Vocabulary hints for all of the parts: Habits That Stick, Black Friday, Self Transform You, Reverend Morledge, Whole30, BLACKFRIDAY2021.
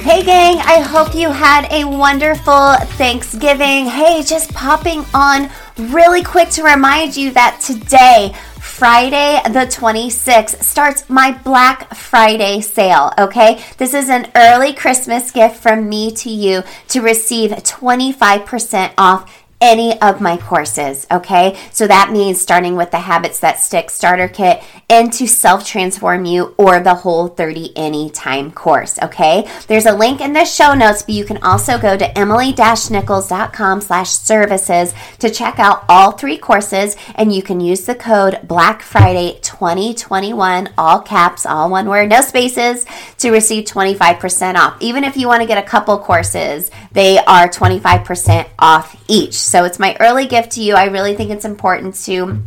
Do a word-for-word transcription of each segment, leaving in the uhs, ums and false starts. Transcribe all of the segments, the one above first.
Hey gang, I hope you had a wonderful Thanksgiving. Hey, just popping on really quick to remind you that today, Friday the twenty-sixth, starts my Black Friday sale, okay? This is an early Christmas gift from me to you to receive twenty-five percent off any of my courses, okay? So that means starting with the Habits That Stick Starter Kit into Self Transform You or the Whole thirty Anytime course, okay? There's a link in the show notes, but you can also go to emily-nichols.com slash services to check out all three courses, and you can use the code Black Friday twenty twenty-one, all caps, all one word, no spaces, to receive twenty-five percent off. Even if you want to get a couple courses, they are twenty-five percent off each. So it's my early gift to you. I really think it's important to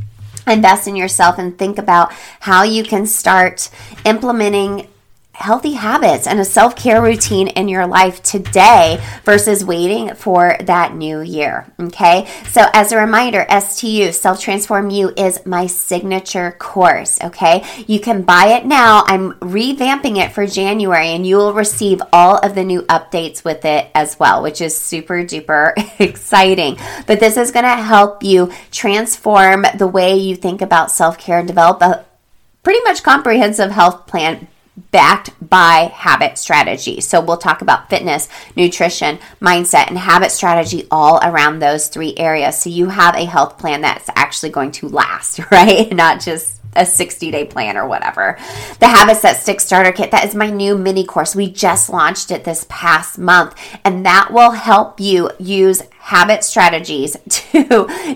invest in yourself and think about how you can start implementing healthy habits and a self-care routine in your life today versus waiting for that new year, okay? So as a reminder, S T U, Self Transform You, is my signature course, okay? You can buy it now. I'm revamping it for January, and you will receive all of the new updates with it as well, which is super duper exciting. But this is going to help you transform the way you think about self-care and develop a pretty much comprehensive health plan backed by habit strategy. So we'll talk about fitness, nutrition, mindset, and habit strategy all around those three areas. So you have a health plan that's actually going to last, right? Not just a sixty-day plan or whatever. The Habits That Stick Starter Kit, that is my new mini course. We just launched it this past month, and that will help you use habit strategies to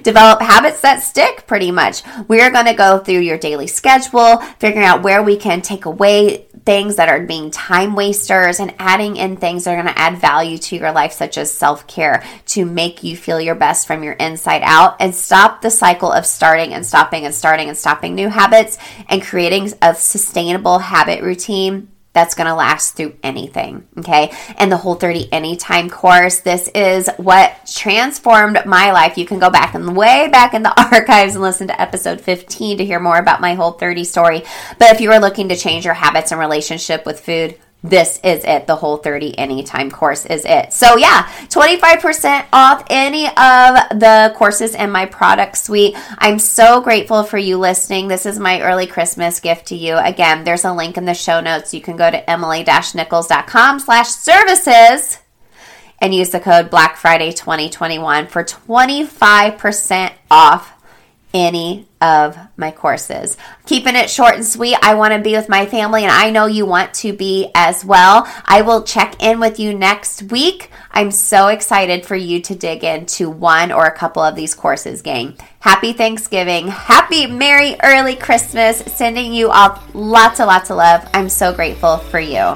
develop habits that stick, pretty much. We're going to go through your daily schedule, figuring out where we can take away things that are being time wasters and adding in things that are going to add value to your life, such as self-care, to make you feel your best from your inside out and stop the cycle of starting and stopping and starting and stopping new habits and creating a sustainable habit routine that's going to last through anything, okay? And the Whole thirty Anytime course, this is what transformed my life. You can go back and way back in the archives and listen to episode fifteen to hear more about my Whole thirty story. But if you are looking to change your habits and relationship with food, this is it. The Whole thirty Anytime course is it. So yeah, twenty-five percent off any of the courses in my product suite. I'm so grateful for you listening. This is my early Christmas gift to you. Again, there's a link in the show notes. You can go to emily-nichols.com slash services and use the code Black Friday twenty twenty-one for twenty-five percent off any of my courses. Keeping it short and sweet. I want to be with my family, and I know you want to be as well. I will check in with you next week. I'm so excited for you to dig into one or a couple of these courses, gang. Happy Thanksgiving. Happy Merry Early Christmas. Sending you all lots and lots of love. I'm so grateful for you.